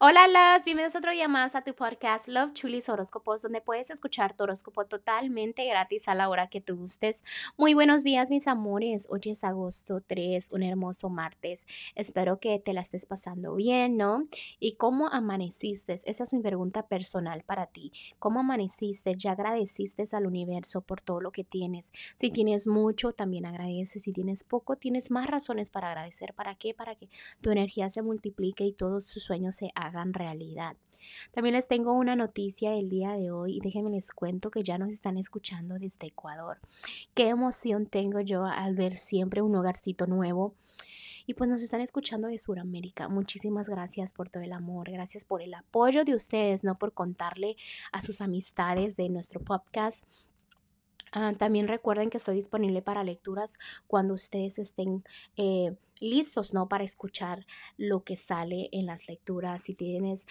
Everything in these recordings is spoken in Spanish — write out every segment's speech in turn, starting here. Hola las, bienvenidos otro día más a tu podcast Love Chulis Horóscopos, donde puedes escuchar tu horóscopo totalmente gratis a la hora que tú gustes. Muy buenos días mis amores, hoy es agosto 3, un hermoso martes. Espero que te la estés pasando bien, ¿no? ¿Y cómo amaneciste? Esa es mi pregunta personal para ti. ¿Cómo amaneciste? ¿Ya agradeciste al universo por todo lo que tienes? Si tienes mucho, también agradeces. Si tienes poco, tienes más razones para agradecer. ¿Para qué? Para que tu energía se multiplique y todos tus sueños se hagan realidad. También les tengo una noticia el día de hoy y déjenme les cuento que ya nos están escuchando desde Ecuador. Qué emoción tengo yo al ver siempre un hogarcito nuevo. Y pues nos están escuchando de Sudamérica. Muchísimas gracias por todo el amor, gracias por el apoyo de ustedes, no por contarle a sus amistades de nuestro podcast. También recuerden que estoy disponible para lecturas cuando ustedes estén listos, ¿no? Para escuchar lo que sale en las lecturas. Si tienes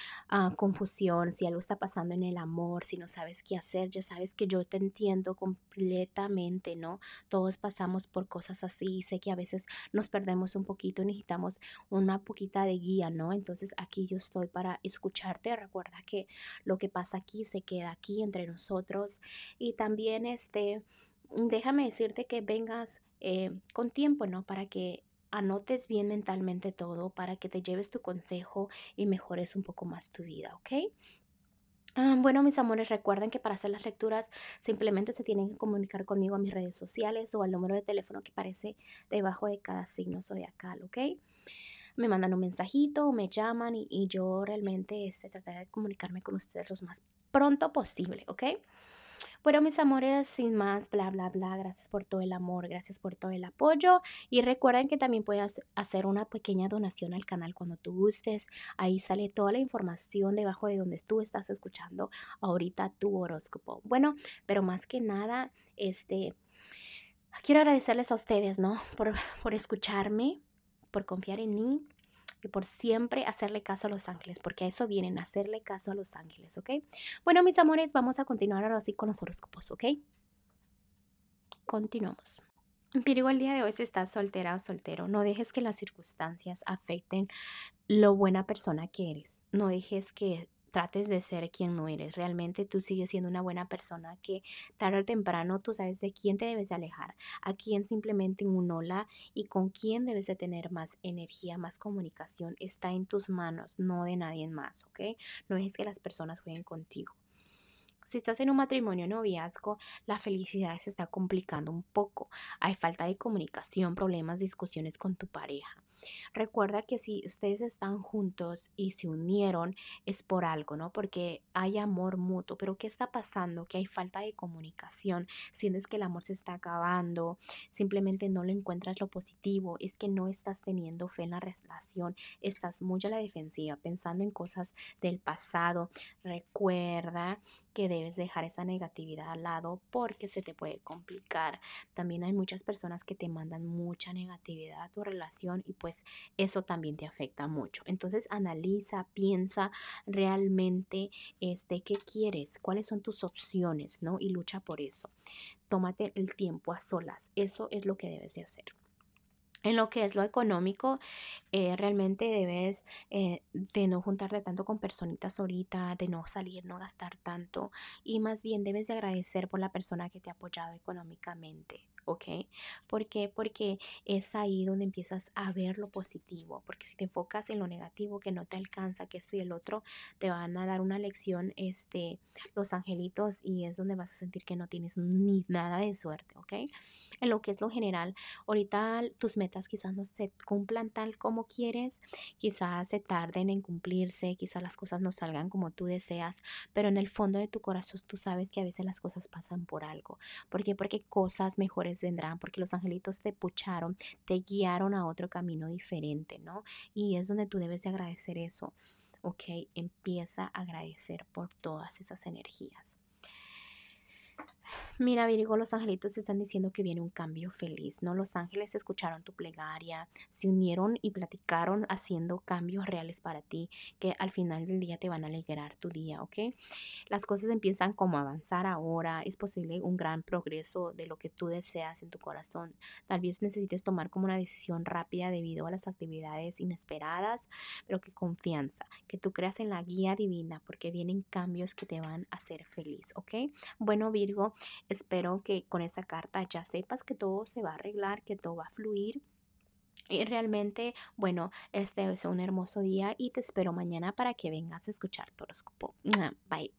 confusión, si algo está pasando en el amor, si no sabes qué hacer, ya sabes que yo te entiendo completamente, ¿no? Todos pasamos por cosas así y sé que a veces nos perdemos un poquito y necesitamos una poquita de guía, ¿no? Entonces aquí yo estoy para escucharte. Recuerda que lo que pasa aquí se queda aquí entre nosotros y también déjame decirte que vengas con tiempo, ¿no? Para que anotes bien mentalmente todo, para que te lleves tu consejo y mejores un poco más tu vida, ¿ok? Bueno, mis amores, recuerden que para hacer las lecturas simplemente se tienen que comunicar conmigo a mis redes sociales o al número de teléfono que aparece debajo de cada signo zodiacal, ¿ok? Me mandan un mensajito, me llaman y yo realmente trataré de comunicarme con ustedes lo más pronto posible, ¿ok? Bueno, mis amores, sin más, bla, bla, bla, gracias por todo el amor, gracias por todo el apoyo y recuerden que también puedes hacer una pequeña donación al canal cuando tú gustes, ahí sale toda la información debajo de donde tú estás escuchando ahorita tu horóscopo. Bueno, pero más que nada, quiero agradecerles a ustedes, ¿no? Por escucharme, por confiar en mí. Y por siempre hacerle caso a los ángeles, porque a eso vienen, hacerle caso a los ángeles, ¿ok? Bueno, mis amores, vamos a continuar ahora sí con los horóscopos, ¿ok? Continuamos. Virgo, el día de hoy si estás soltera o soltero, no dejes que las circunstancias afecten lo buena persona que eres. No dejes que trates de ser quien no eres. Realmente tú sigues siendo una buena persona que tarde o temprano tú sabes de quién te debes de alejar, a quién simplemente un hola y con quién debes de tener más energía, más comunicación. Está en tus manos, no de nadie más, ¿ok? No es que las personas jueguen contigo. Si estás en un matrimonio o noviazgo, la felicidad se está complicando un poco. Hay falta de comunicación, problemas, discusiones con tu pareja. Recuerda que si ustedes están juntos y se unieron es por algo, ¿no? Porque hay amor mutuo. Pero ¿qué está pasando? Que hay falta de comunicación. Sientes que el amor se está acabando. Simplemente no le encuentras lo positivo. Es que no estás teniendo fe en la relación. Estás muy a la defensiva, pensando en cosas del pasado. Recuerda que debes dejar esa negatividad al lado porque se te puede complicar. También hay muchas personas que te mandan mucha negatividad a tu relación y pues eso también te afecta mucho. Entonces analiza, piensa realmente qué quieres, cuáles son tus opciones, ¿no? Y lucha por eso. Tómate el tiempo a solas. Eso es lo que debes de hacer. En lo que es lo económico, realmente debes de no juntarte tanto con personitas ahorita, de no salir, no gastar tanto y más bien debes de agradecer por la persona que te ha apoyado económicamente. ¿Ok? ¿Por qué? Porque es ahí donde empiezas a ver lo positivo, porque si te enfocas en lo negativo, que no te alcanza, que esto y el otro, te van a dar una lección los angelitos y es donde vas a sentir que no tienes ni nada de suerte, ¿ok? En lo que es lo general, ahorita tus metas quizás no se cumplan tal como quieres, quizás se tarden en cumplirse, quizás las cosas no salgan como tú deseas, pero en el fondo de tu corazón tú sabes que a veces las cosas pasan por algo. ¿Por qué? Porque cosas mejores vendrán porque los angelitos te pucharon, te guiaron a otro camino diferente, ¿no? Y es donde tú debes de agradecer eso, ¿ok? Empieza a agradecer por todas esas energías. Mira, Virgo, los angelitos están diciendo que viene un cambio feliz, ¿no? Los ángeles escucharon tu plegaria, se unieron y platicaron haciendo cambios reales para ti, que al final del día te van a alegrar tu día, ¿ok? Las cosas empiezan como a avanzar ahora, es posible un gran progreso de lo que tú deseas en tu corazón. Tal vez necesites tomar como una decisión rápida debido a las actividades inesperadas, pero que confianza, que tú creas en la guía divina, porque vienen cambios que te van a hacer feliz, ¿ok? Bueno, Virgo, espero que con esta carta ya sepas que todo se va a arreglar, que todo va a fluir. Y realmente, bueno, este es un hermoso día y te espero mañana para que vengas a escuchar tu horóscopo. Bye.